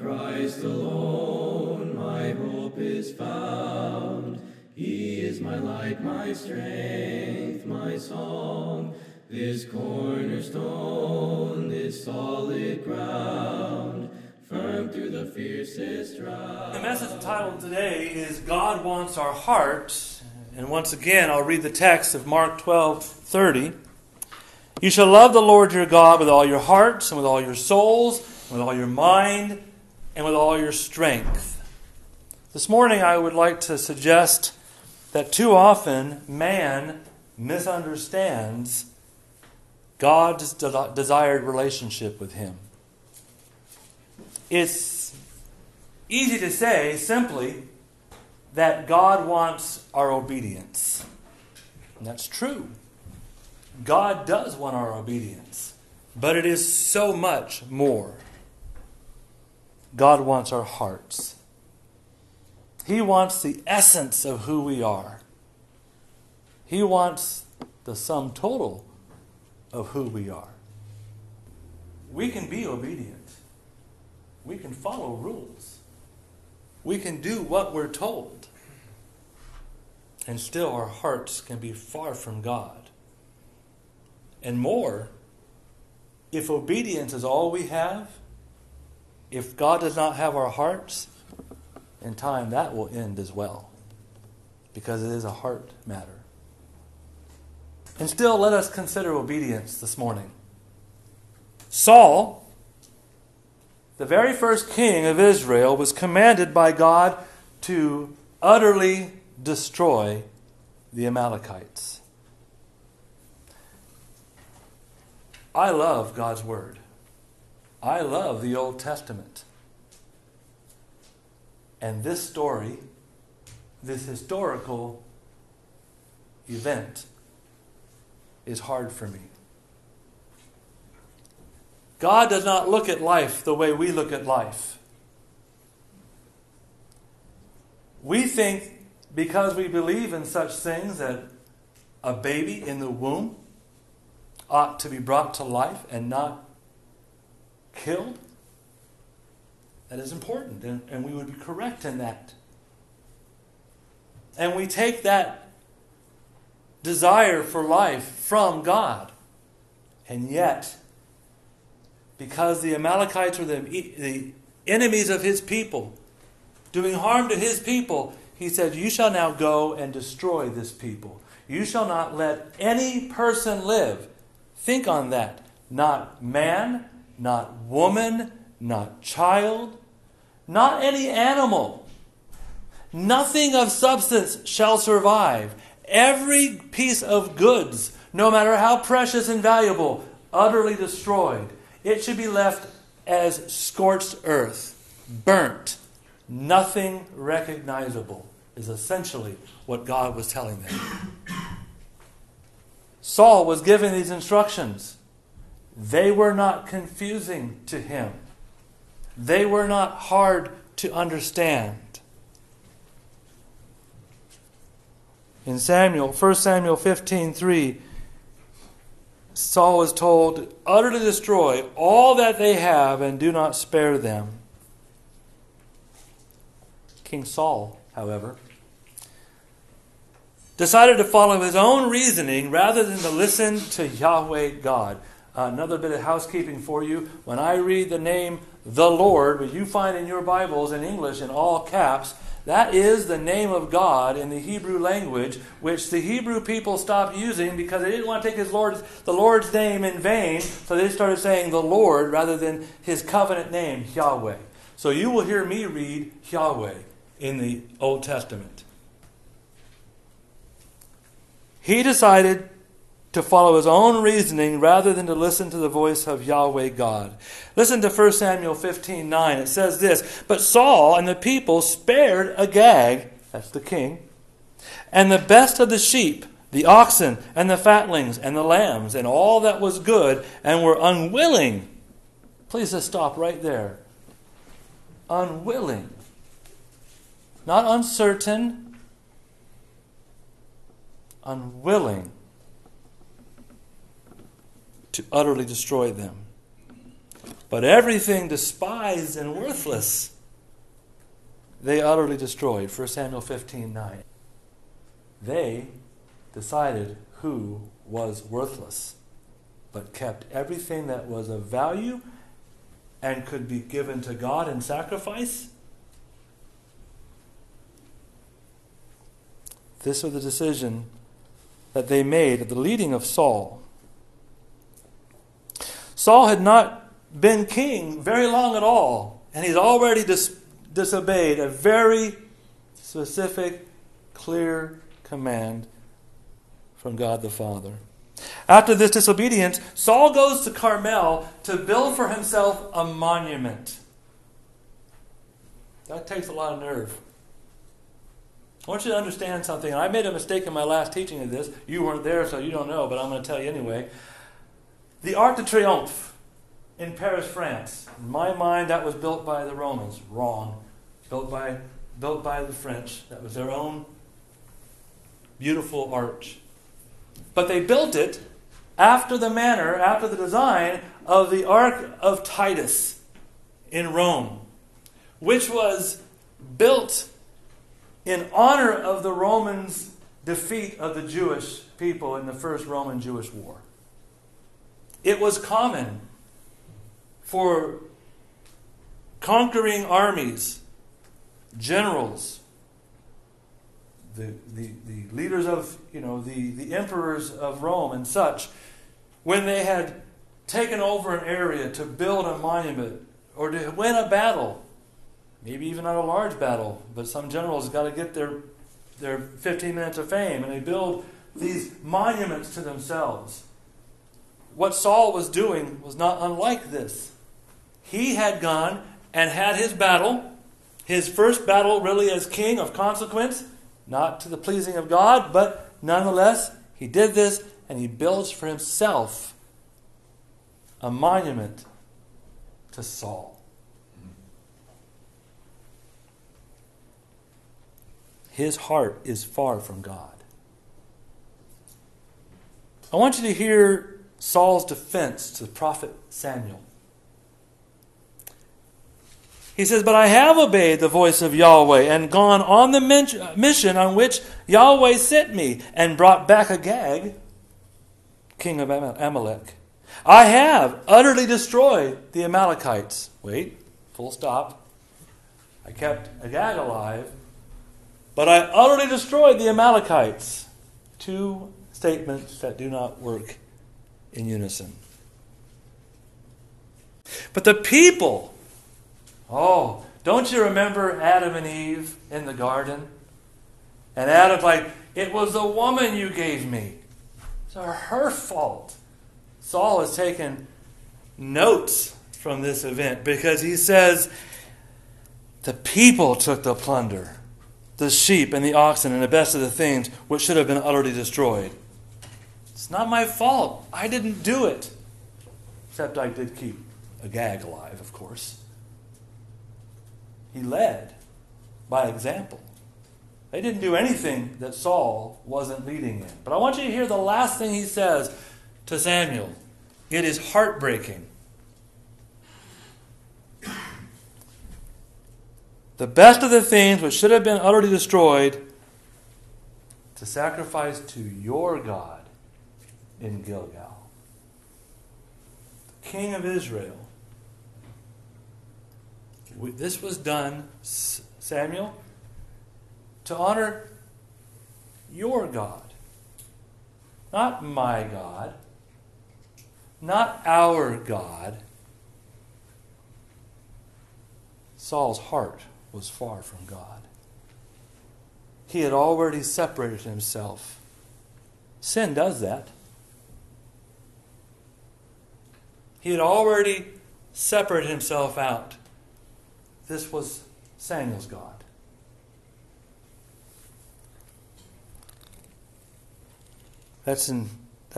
Christ alone my hope is found. He is my light, my strength, my song. This cornerstone, this solid ground, firm through the fiercest drought. The message titled today is God Wants Our Hearts. And once again, I'll read the text of Mark 12:30. You shall love the Lord your God with all your hearts and with all your souls, and with all your mind, and with all your strength. This morning, I would like to suggest that too often man misunderstands God's desired relationship with him. It's easy to say simply that God wants our obedience. And that's true. God does want our obedience. But it is so much more. God wants our hearts. He wants the essence of who we are. He wants the sum total of who we are. We can be obedient. We can follow rules. We can do what we're told. And still our hearts can be far from God. And more, if obedience is all we have, if God does not have our hearts, in time that will end as well. Because it is a heart matter. And still, let us consider obedience this morning. Saul, the very first king of Israel, was commanded by God to utterly destroy the Amalekites. I love God's Word. I love the Old Testament. And this story, this historical event, is hard for me. God does not look at life the way we look at life. We think because we believe in such things that a baby in the womb ought to be brought to life and not killed, that is important, and we would be correct in that. And we take that desire for life from God, and yet, because the Amalekites were the enemies of his people, doing harm to his people, he said, you shall now go and destroy this people. You shall not let any person live. Think on that. Not man, not woman, not child, not any animal. Nothing of substance shall survive. Every piece of goods, no matter how precious and valuable, utterly destroyed. It should be left as scorched earth, burnt, nothing recognizable, is essentially what God was telling them. Saul was given these instructions. They were not confusing to him. They were not hard to understand. In 1 Samuel 15:3, Saul is told, utterly destroy all that they have and do not spare them. King Saul, however, decided to follow his own reasoning rather than to listen to Yahweh God. Another bit of housekeeping for you. When I read the name the Lord, which you find in your Bibles in English in all caps, that is the name of God in the Hebrew language, which the Hebrew people stopped using because they didn't want to take the Lord's name in vain, so they started saying the Lord rather than his covenant name, Yahweh. So you will hear me read Yahweh in the Old Testament. He decided to follow his own reasoning rather than to listen to the voice of Yahweh God. Listen to 1 Samuel 15:9. It says this, but Saul and the people spared Agag, that's the king, and the best of the sheep, the oxen, and the fatlings, and the lambs, and all that was good, and were unwilling. Please just stop right there. Unwilling. Not uncertain. Unwilling. To utterly destroy them. But everything despised and worthless, they utterly destroyed. 1 Samuel 15:9. They decided who was worthless, but kept everything that was of value and could be given to God in sacrifice. This was the decision that they made at the leading of Saul. Saul had not been king very long at all, and he's already disobeyed a very specific, clear command from God the Father. After this disobedience, Saul goes to Carmel to build for himself a monument. That takes a lot of nerve. I want you to understand something. I made a mistake in my last teaching of this. You weren't there, so you don't know, but I'm going to tell you anyway. The Arc de Triomphe in Paris, France. In my mind, that was built by the Romans. Wrong. Built by the French. That was their own beautiful arch. But they built it after the manner, after the design of the Ark of Titus in Rome, which was built in honor of the Romans' defeat of the Jewish people in the first Roman-Jewish War. It was common for conquering armies, generals, the leaders of, the emperors of Rome and such, when they had taken over an area to build a monument or to win a battle, maybe even not a large battle, but some generals got to get their 15 minutes of fame, and they build these monuments to themselves. What Saul was doing was not unlike this. He had gone and had his battle, his first battle really as king of consequence, not to the pleasing of God, but nonetheless, he did this, and he builds for himself a monument to Saul. His heart is far from God. I want you to hear Saul's defense to the prophet Samuel. He says, "But I have obeyed the voice of Yahweh and gone on the mission on which Yahweh sent me and brought back Agag, king of Amalek. I have utterly destroyed the Amalekites." Wait, full stop. I kept Agag alive, but I utterly destroyed the Amalekites. Two statements that do not work in unison. But the people, don't you remember Adam and Eve in the garden? And Adam's like, "It was the woman you gave me. It's her fault." Saul has taken notes from this event because he says, the people took the plunder, the sheep and the oxen and the best of the things which should have been utterly destroyed. It's not my fault. I didn't do it. Except I did keep Agag alive, of course. He led by example. They didn't do anything that Saul wasn't leading in. But I want you to hear the last thing he says to Samuel. It is heartbreaking. The best of the things which should have been utterly destroyed to sacrifice to your God in Gilgal. The king of Israel. This was done, Samuel, to honor your God. Not my God. Not our God. Saul's heart was far from God. He had already separated himself. Sin does that. He had already separated himself out. This was Samuel's God. That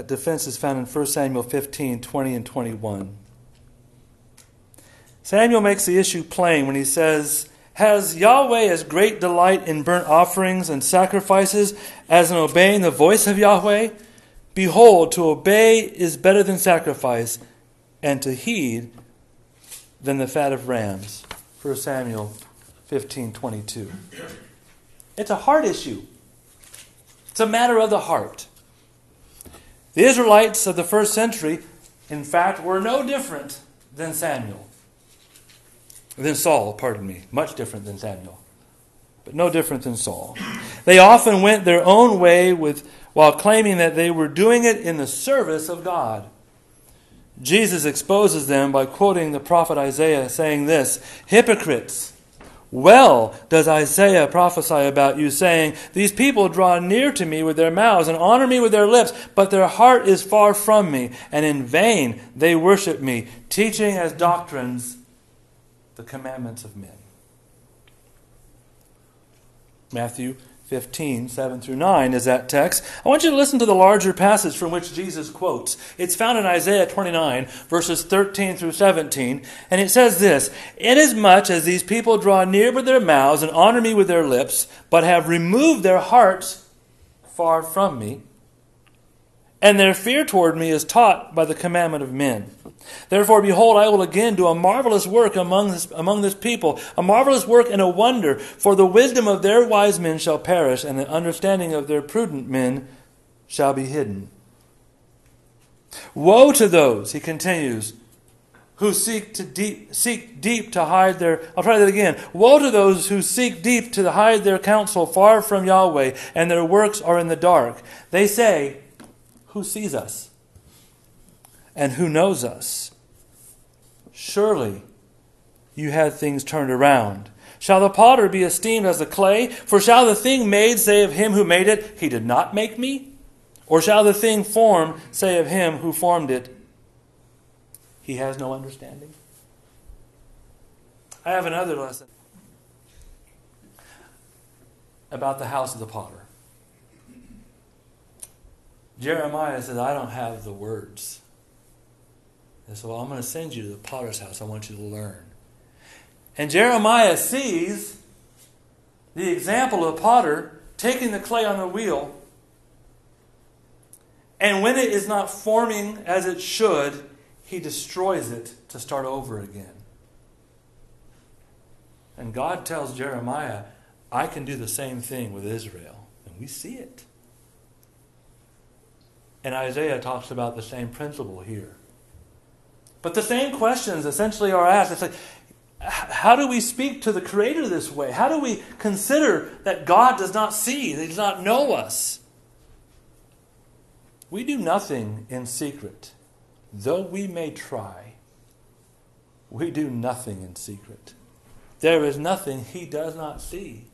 defense is found in 1 Samuel 15:20 and 21. Samuel makes the issue plain when he says, "Has Yahweh as great delight in burnt offerings and sacrifices as in obeying the voice of Yahweh? Behold, to obey is better than sacrifice, and to heed than the fat of rams. 1 Samuel 15:22. It's a heart issue. It's a matter of the heart. The Israelites of the first century, in fact, were no different than Saul, much different than Samuel, but no different than Saul. They often went their own way while claiming that they were doing it in the service of God. Jesus exposes them by quoting the prophet Isaiah, saying this, "Hypocrites, well does Isaiah prophesy about you, saying, these people draw near to me with their mouths and honor me with their lips, but their heart is far from me, and in vain they worship me, teaching as doctrines the commandments of men." Matthew 15, 7-9 is that text. I want you to listen to the larger passage from which Jesus quotes. It's found in Isaiah 29, verses 13-17, and it says this, "Inasmuch as these people draw near with their mouths and honor me with their lips, but have removed their hearts far from me, and their fear toward me is taught by the commandment of men. Therefore, behold, I will again do a marvelous work among this people, a marvelous work and a wonder, for the wisdom of their wise men shall perish, and the understanding of their prudent men shall be hidden. Woe to those," he continues, "who Woe to those who seek deep to hide their counsel far from Yahweh, and their works are in the dark. They say, who sees us? And who knows us? Surely you had things turned around. Shall the potter be esteemed as the clay? For shall the thing made say of him who made it, he did not make me? Or shall the thing formed say of him who formed it, he has no understanding?" I have another lesson about the house of the potter. Jeremiah says, "I don't have the words. And so I'm going to send you to the potter's house. I want you to learn." And Jeremiah sees the example of a potter taking the clay on the wheel, and when it is not forming as it should, he destroys it to start over again. And God tells Jeremiah, "I can do the same thing with Israel." And we see it. And Isaiah talks about the same principle here. But the same questions essentially are asked. It's like, how do we speak to the Creator this way? How do we consider that God does not see, that He does not know us? We do nothing in secret, though we may try. We do nothing in secret. There is nothing He does not see.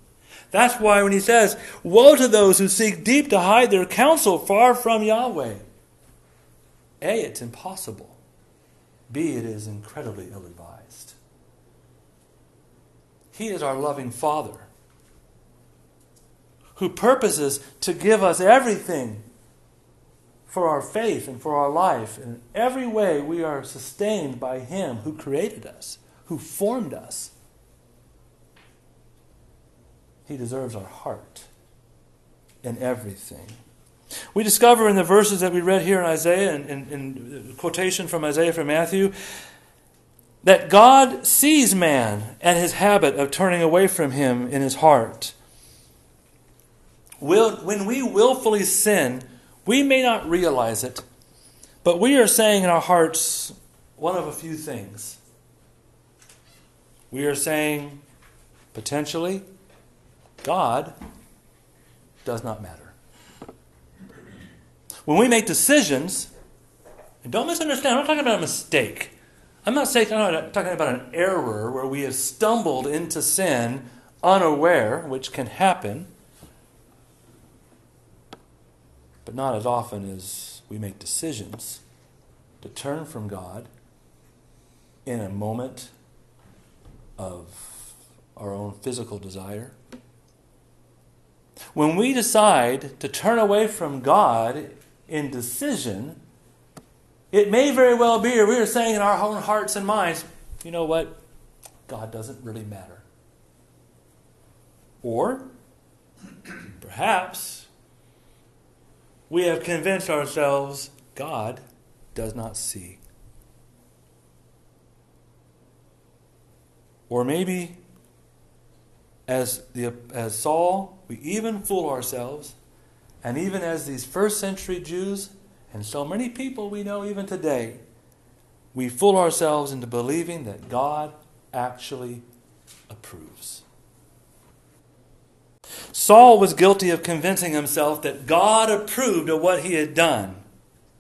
That's why when he says, "Woe to those who seek deep to hide their counsel far from Yahweh," A, it's impossible. B, it is incredibly ill-advised. He is our loving Father who purposes to give us everything for our faith and for our life. And in every way we are sustained by Him who created us, who formed us. He deserves our heart in everything. We discover in the verses that we read here in Isaiah, in quotation from Isaiah from Matthew, that God sees man and his habit of turning away from Him in his heart. When we willfully sin, we may not realize it, but we are saying in our hearts one of a few things. We are saying, potentially, God does not matter. When we make decisions, and don't misunderstand, I'm not talking about a mistake. I'm not talking about an error where we have stumbled into sin unaware, which can happen, but not as often as we make decisions to turn from God in a moment of our own physical desire. When we decide to turn away from God in decision, it may very well be we are saying in our own hearts and minds, you know what? God doesn't really matter. Or, perhaps, we have convinced ourselves God does not see. Or maybe, as Saul, we even fool ourselves, and even as these first century Jews, and so many people we know even today, we fool ourselves into believing that God actually approves. Saul was guilty of convincing himself that God approved of what he had done.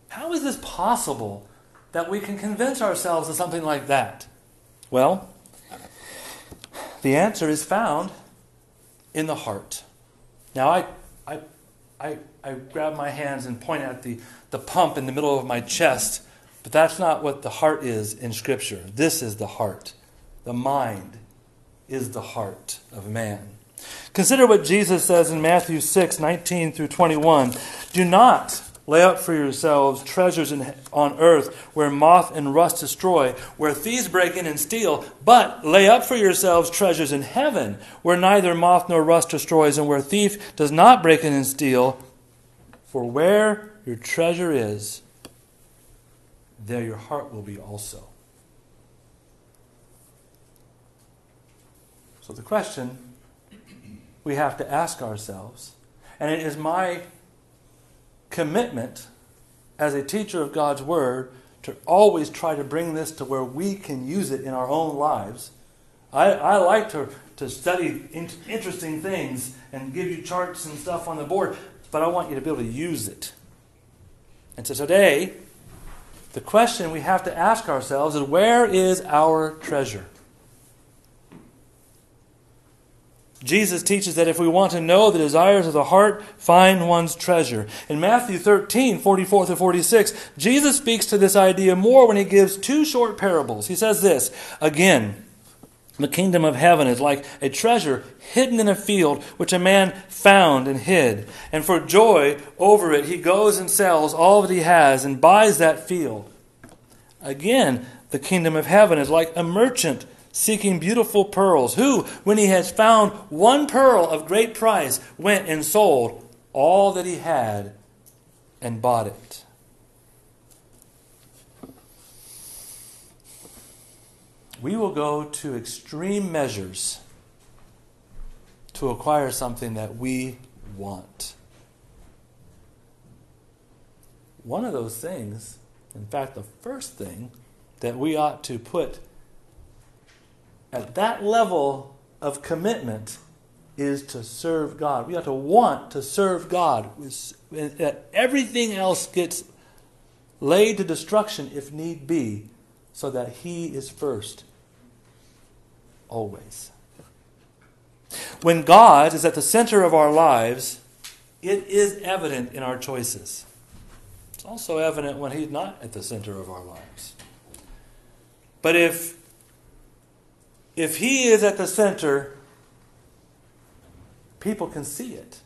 How is this possible that we can convince ourselves of something like that? Well, the answer is found in the heart. Now, I grab my hands and point at the pump in the middle of my chest, but that's not what the heart is in Scripture. This is the heart. The mind is the heart of man. Consider what Jesus says in Matthew 6:19 through 21. Do not lay up for yourselves treasures on earth where moth and rust destroy, where thieves break in and steal, but lay up for yourselves treasures in heaven where neither moth nor rust destroys and where thief does not break in and steal. For where your treasure is, there your heart will be also. So the question we have to ask ourselves, and it is my commitment as a teacher of God's Word to always try to bring this to where we can use it in our own lives. I like to study interesting things and give you charts and stuff on the board, but I want you to be able to use it. And so today, the question we have to ask ourselves is, where is our treasure? Jesus teaches that if we want to know the desires of the heart, find one's treasure. In Matthew 13:44-46, Jesus speaks to this idea more when he gives two short parables. He says this, again, the kingdom of heaven is like a treasure hidden in a field which a man found and hid. And for joy over it, he goes and sells all that he has and buys that field. Again, the kingdom of heaven is like a merchant seeking beautiful pearls, who, when he has found one pearl of great price, went and sold all that he had and bought it. We will go to extreme measures to acquire something that we want. One of those things, in fact, the first thing that we ought to put at that level of commitment is to serve God. We ought to want to serve God. Everything else gets laid to destruction if need be, so that He is first, always. When God is at the center of our lives, it is evident in our choices. It's also evident when He's not at the center of our lives. But if He is at the center, people can see it.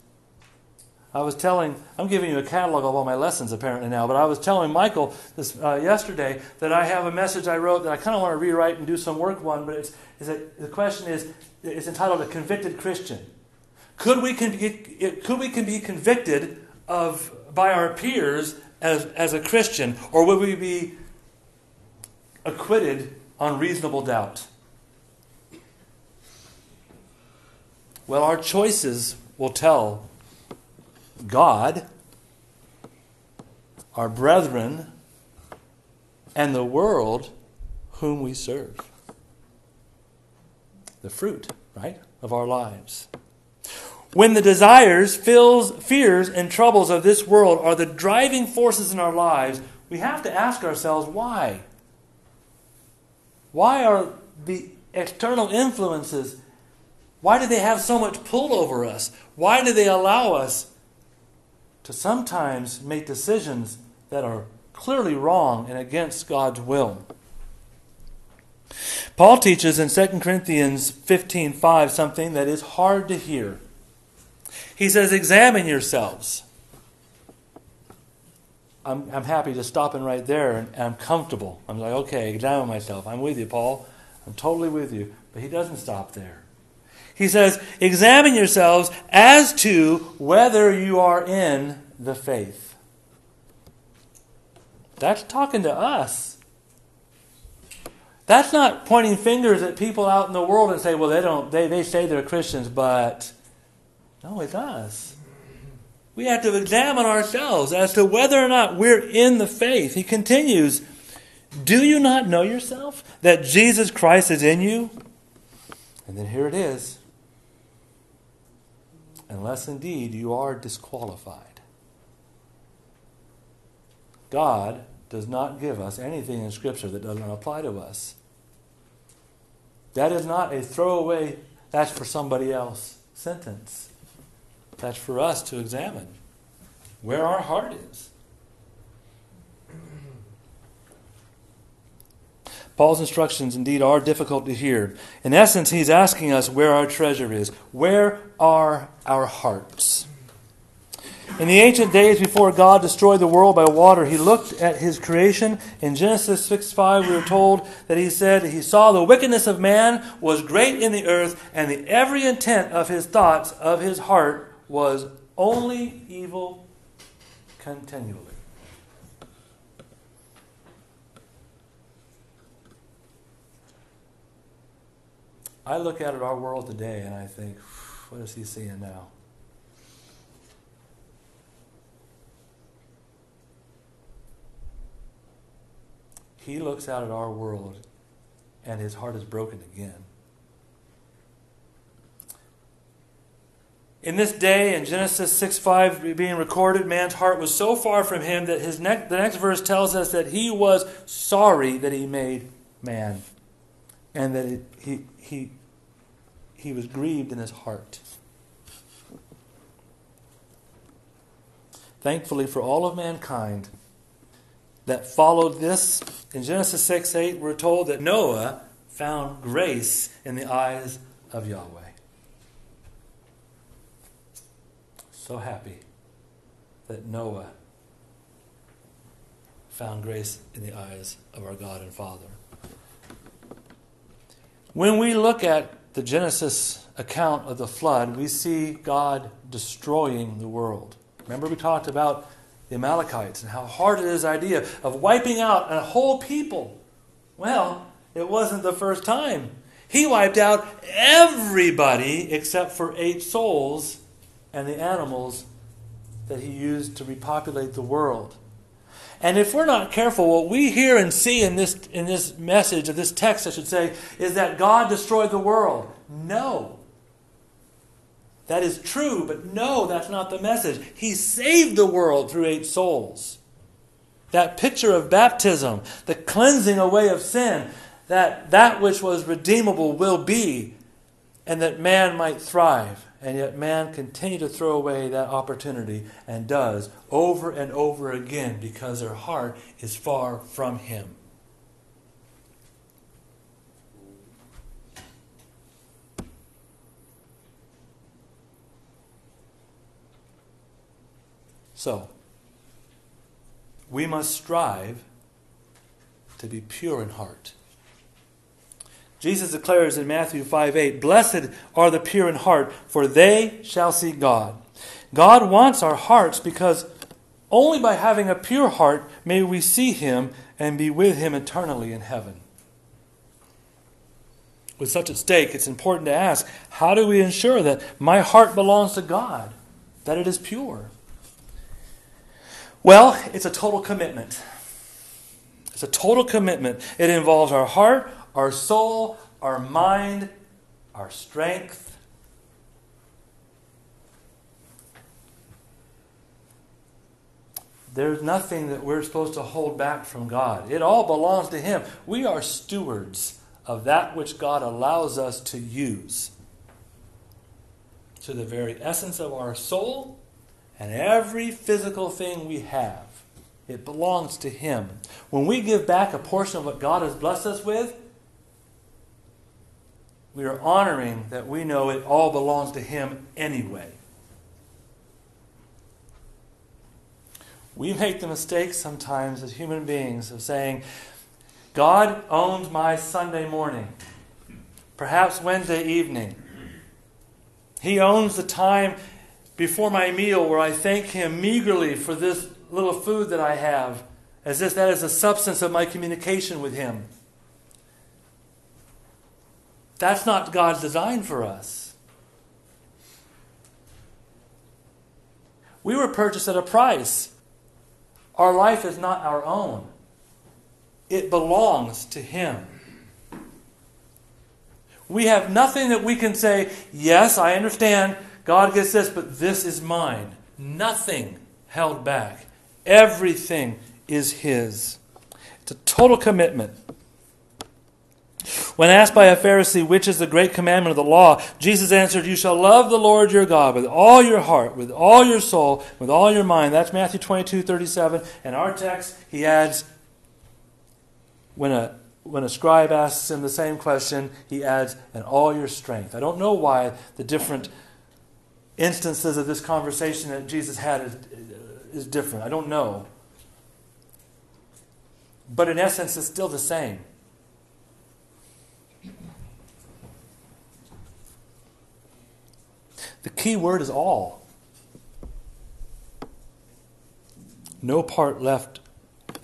I'm giving you a catalog of all my lessons apparently now, but I was telling Michael this yesterday that I have a message I wrote that I kind of want to rewrite and do some work on, but the question is, it's entitled A Convicted Christian. Could we be convicted by our peers as a Christian, or would we be acquitted on reasonable doubt? Well, our choices will tell God, our brethren, and the world whom we serve. The fruit, right, of our lives. When the desires, fears, and troubles of this world are the driving forces in our lives, we have to ask ourselves why. Why are the external influences? Why do they have so much pull over us? Why do they allow us to sometimes make decisions that are clearly wrong and against God's will? Paul teaches in 2 Corinthians 15:5 something that is hard to hear. He says, examine yourselves. I'm happy just stopping right there, and I'm comfortable. I'm like, okay, examine myself. I'm with you, Paul. I'm totally with you. But he doesn't stop there. He says, examine yourselves as to whether you are in the faith. That's talking to us. That's not pointing fingers at people out in the world and say, well, they say they're Christians, but no, it's us. We have to examine ourselves as to whether or not we're in the faith. He continues, do you not know yourself that Jesus Christ is in you? And then here it is. Unless indeed you are disqualified. God does not give us anything in Scripture that doesn't apply to us. That is not a throwaway, that's for somebody else sentence. That's for us to examine where our heart is. Paul's instructions indeed are difficult to hear. In essence, he's asking us where our treasure is. Where are our hearts? In the ancient days before God destroyed the world by water, he looked at his creation. In Genesis 6:5, we are told that he said, he saw the wickedness of man was great in the earth, and the every intent of his thoughts of his heart was only evil continually. I look at our world today and I think, what is he seeing now? He looks out at our world and his heart is broken again. In this day, in Genesis 6:5 being recorded, man's heart was so far from him that the next verse tells us that he was sorry that he made man, and that he was grieved in his heart. Thankfully for all of mankind that followed this, in Genesis 6:8 we're told that Noah found grace in the eyes of Yahweh. So happy that Noah found grace in the eyes of our God and Father. When we look at the Genesis account of the flood, we see God destroying the world. Remember we talked about the Amalekites and how hard it is, the idea of wiping out a whole people. Well, it wasn't the first time. He wiped out everybody except for 8 souls and the animals that he used to repopulate the world. And if we're not careful, what we hear and see in this message, of this text, I should say, is that God destroyed the world. No. That is true, but no, that's not the message. He saved the world through 8 souls. That picture of baptism, the cleansing away of sin, that which was redeemable will be, and that man might thrive. And yet man continued to throw away that opportunity, and does over and over again, because their heart is far from him. So, we must strive to be pure in heart. Jesus declares in Matthew 5:8, "Blessed are the pure in heart, for they shall see God." God wants our hearts, because only by having a pure heart may we see him and be with him eternally in heaven. With such at stake, it's important to ask, how do we ensure that my heart belongs to God, that it is pure? Well, it's a total commitment. It's a total commitment. It involves our heart, our soul, our mind, our strength. There's nothing that we're supposed to hold back from God. It all belongs to him. We are stewards of that which God allows us to use, to the very essence of our soul, and every physical thing we have. It belongs to him. When we give back a portion of what God has blessed us with, we are honoring that we know it all belongs to him anyway. We make the mistake sometimes as human beings of saying, God owns my Sunday morning, perhaps Wednesday evening. He owns the time before my meal where I thank him meagerly for this little food that I have, as if that is the substance of my communication with him. That's not God's design for us. We were purchased at a price. Our life is not our own. It belongs to Him. We have nothing that we can say, yes, I understand, God gets this, but this is mine. Nothing held back. Everything is His. It's a total commitment. When asked by a Pharisee, which is the great commandment of the law, Jesus answered, you shall love the Lord your God with all your heart, with all your soul, with all your mind. That's Matthew 22:37. And our text, he adds, when a scribe asks him the same question, he adds, and all your strength. I don't know why the different instances of this conversation that Jesus had is different. I don't know. But in essence, it's still the same. The key word is all. No part left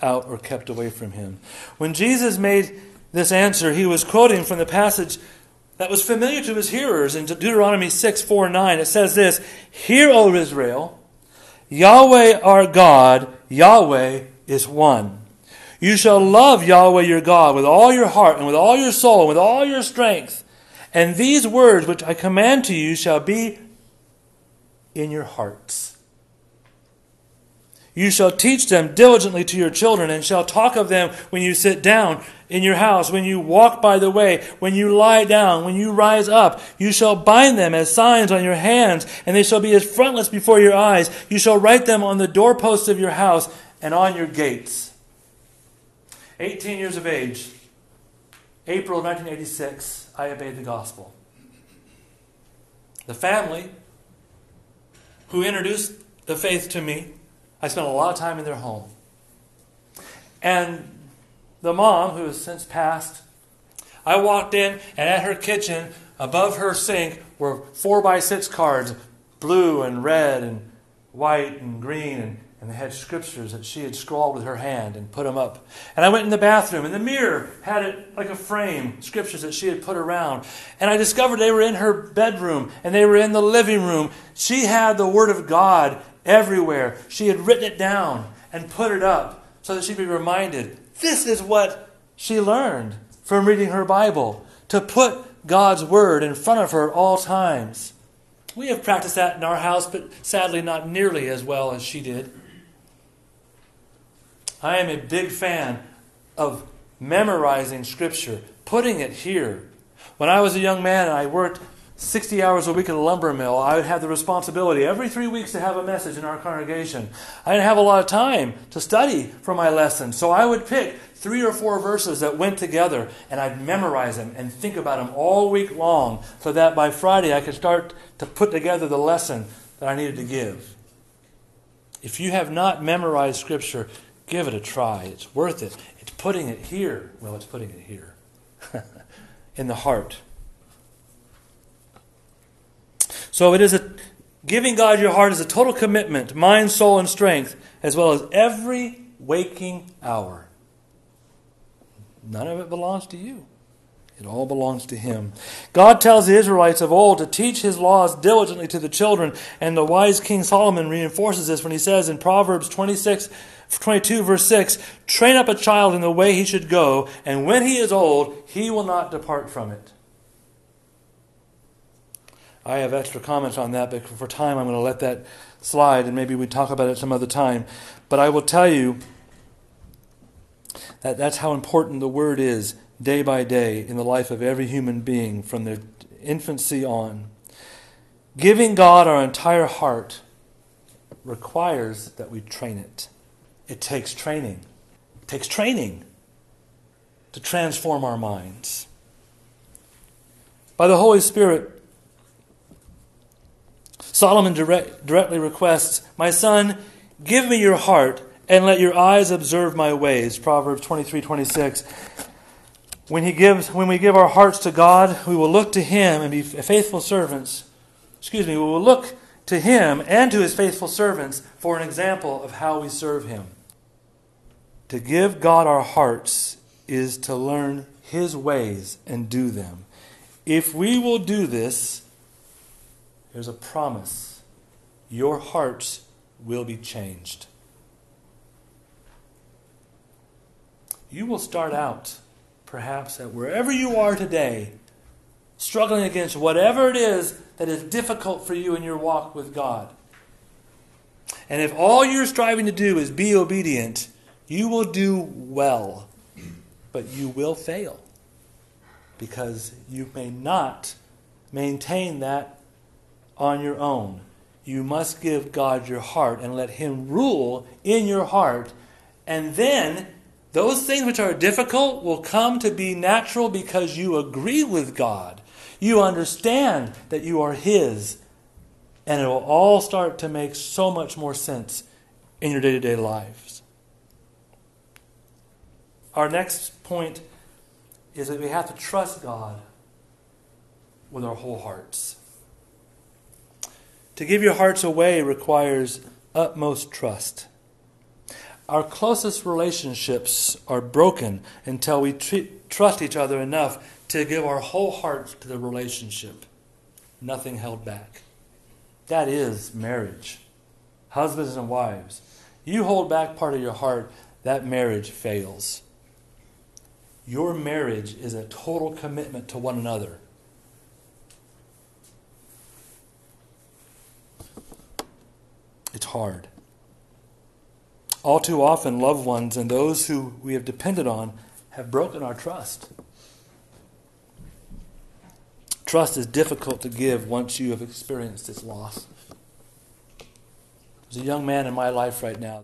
out or kept away from him. When Jesus made this answer, he was quoting from the passage that was familiar to his hearers in Deuteronomy 6:4-9. It says this, hear, O Israel, Yahweh our God, Yahweh is one. You shall love Yahweh your God with all your heart and with all your soul and with all your strength. And these words which I command to you shall be in your hearts. You shall teach them diligently to your children and shall talk of them when you sit down in your house, when you walk by the way, when you lie down, when you rise up. You shall bind them as signs on your hands, and they shall be as frontlets before your eyes. You shall write them on the doorposts of your house and on your gates. 18 years of age, April 1986, I obeyed the gospel. The family who introduced the faith to me, I spent a lot of time in their home. And the mom, who has since passed, I walked in, and at her kitchen, above her sink, were 4x6 cards, blue and red and white and green, and they had scriptures that she had scrawled with her hand and put them up. And I went in the bathroom, and the mirror had it like a frame, scriptures that she had put around. And I discovered they were in her bedroom, and they were in the living room. She had the Word of God everywhere. She had written it down and put it up so that she'd be reminded. This is what she learned from reading her Bible, to put God's Word in front of her at all times. We have practiced that in our house, but sadly not nearly as well as she did. I am a big fan of memorizing Scripture, putting it here. When I was a young man and I worked 60 hours a week at a lumber mill, I would have the responsibility every 3 weeks to have a message in our congregation. I didn't have a lot of time to study for my lesson, so I would pick 3 or 4 verses that went together, and I'd memorize them and think about them all week long so that by Friday I could start to put together the lesson that I needed to give. If you have not memorized Scripture, give it a try. It's worth it. It's putting it here. Well, it's putting it here in the heart. So it is giving God your heart is a total commitment, mind, soul, and strength, as well as every waking hour. None of it belongs to you. It all belongs to Him. God tells the Israelites of old to teach His laws diligently to the children, and the wise King Solomon reinforces this when he says in Proverbs 22, verse 6, train up a child in the way he should go, and when he is old, he will not depart from it. I have extra comments on that, but for time I'm going to let that slide, and maybe we talk about it some other time. But I will tell you that that's how important the Word is day by day in the life of every human being from their infancy on. Giving God our entire heart requires that we train it. It takes training. It takes training to transform our minds. By the Holy Spirit, Solomon directly requests, my son, give me your heart and let your eyes observe my ways. Proverbs 23:26. When we give our hearts to God, we will look to Him and be faithful servants. We will look to Him and to His faithful servants for an example of how we serve Him. To give God our hearts is to learn His ways and do them. If we will do this, there's a promise. Your hearts will be changed. You will start out, perhaps, at wherever you are today, struggling against whatever it is that is difficult for you in your walk with God. And if all you're striving to do is be obedient, you will do well, but you will fail because you may not maintain that on your own. You must give God your heart and let Him rule in your heart. And then those things which are difficult will come to be natural because you agree with God. You understand that you are His. And it will all start to make so much more sense in your day-to-day lives. Our next point is that we have to trust God with our whole hearts. To give your hearts away requires utmost trust. Our closest relationships are broken until we trust each other enough to give our whole hearts to the relationship. Nothing held back. That is marriage. Husbands and wives, you hold back part of your heart, that marriage fails. Your marriage is a total commitment to one another. It's hard. All too often, loved ones and those who we have depended on have broken our trust. Trust is difficult to give once you have experienced its loss. There's a young man in my life right now.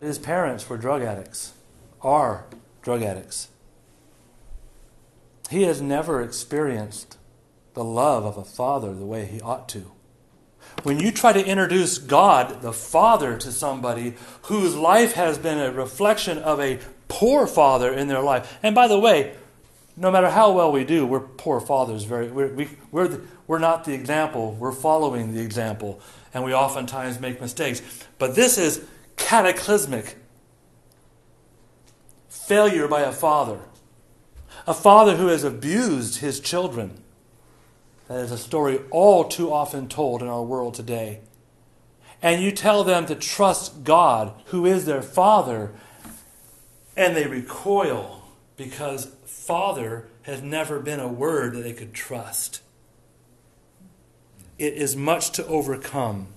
His parents were drug addicts, are drug addicts. He has never experienced the love of a father the way he ought to. When you try to introduce God, the Father, to somebody whose life has been a reflection of a poor father in their life, and by the way, no matter how well we do, we're poor fathers. We're not the example. We're following the example, and we oftentimes make mistakes. But this is cataclysmic failure by a father who has abused his children. That is a story all too often told in our world today. And you tell them to trust God, who is their Father, and they recoil because Father has never been a word that they could trust. It is much to overcome.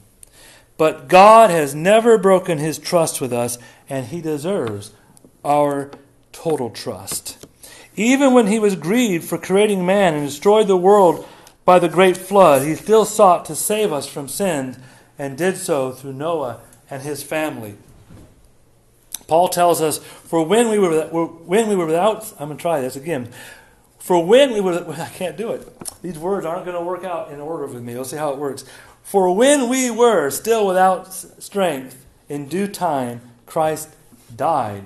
But God has never broken His trust with us, and He deserves our total trust. Even when He was grieved for creating man and destroyed the world by the great flood, He still sought to save us from sin and did so through Noah and his family. Paul tells us, For when we were still without strength, in due time, Christ died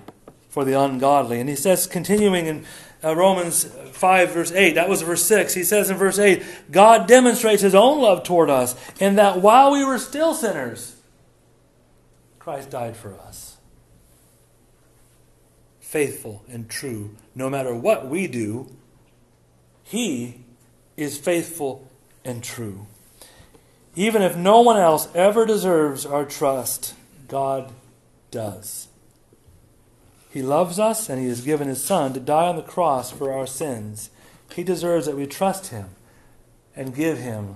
for the ungodly. And he says, continuing in Romans 5, verse 8, that was verse 6. He says in verse 8, God demonstrates His own love toward us in that while we were still sinners, Christ died for us. Faithful and true. No matter what we do, He is faithful and true. Even if no one else ever deserves our trust, God does. He loves us and He has given His Son to die on the cross for our sins. He deserves that we trust Him and give Him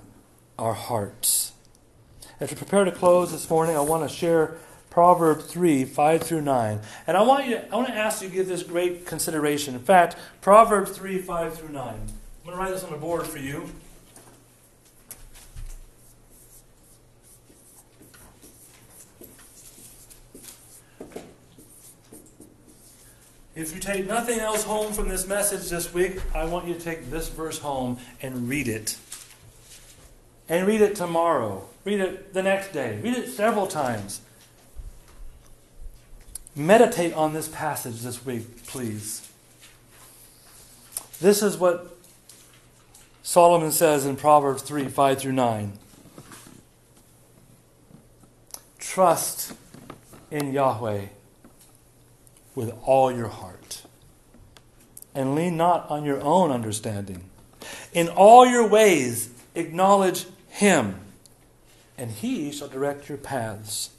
our hearts. As we prepare to close this morning, I want to share Proverbs 3, 5 through 9. And I want to ask you to give this great consideration. In fact, Proverbs 3, 5 through 9. I'm going to write this on the board for you. If you take nothing else home from this message this week, I want you to take this verse home and read it. And read it tomorrow. Read it the next day. Read it several times. Meditate on this passage this week, please. This is what Solomon says in Proverbs 3, 5 through 9. Trust in Yahweh with all your heart, and lean not on your own understanding. In all your ways acknowledge him, and he shall direct your paths.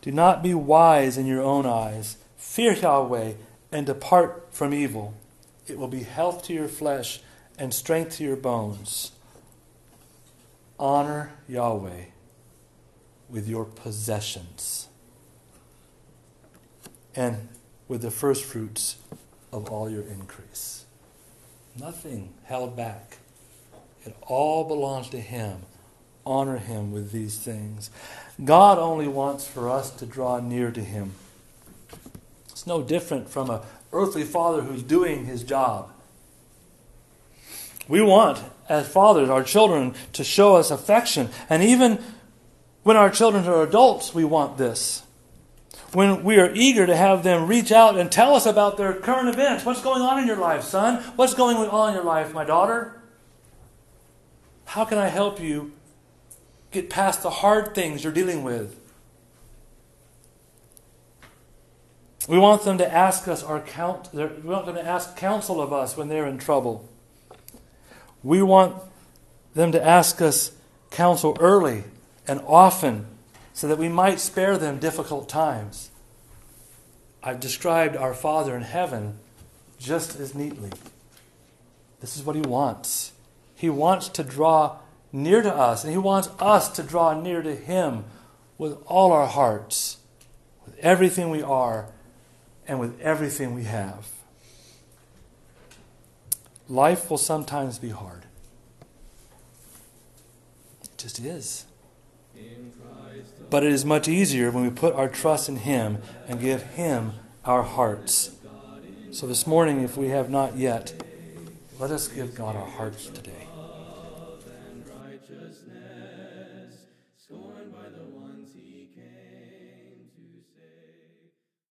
Do not be wise in your own eyes. Fear Yahweh and depart from evil. It will be health to your flesh and strength to your bones. Honor Yahweh with your possessions and with the first fruits of all your increase. Nothing held back. It all belongs to him. Honor him with these things. God only wants for us to draw near to him. It's no different from an earthly father who's doing his job. We want, as fathers, our children to show us affection. And even when our children are adults, we want this. When we are eager to have them reach out and tell us about their current events. What's going on in your life, son? What's going on in your life, my daughter? How can I help you get past the hard things you're dealing with? We want them to ask us we want them to ask counsel of us when they're in trouble. We want them to ask us counsel early and often so that we might spare them difficult times. I've described our Father in heaven just as neatly. This is what he wants. He wants to draw near to us, and he wants us to draw near to him with all our hearts, with everything we are, and with everything we have. Life will sometimes be hard. It just is. But it is much easier when we put our trust in him and give him our hearts. So this morning, if we have not yet, let us give God our hearts today.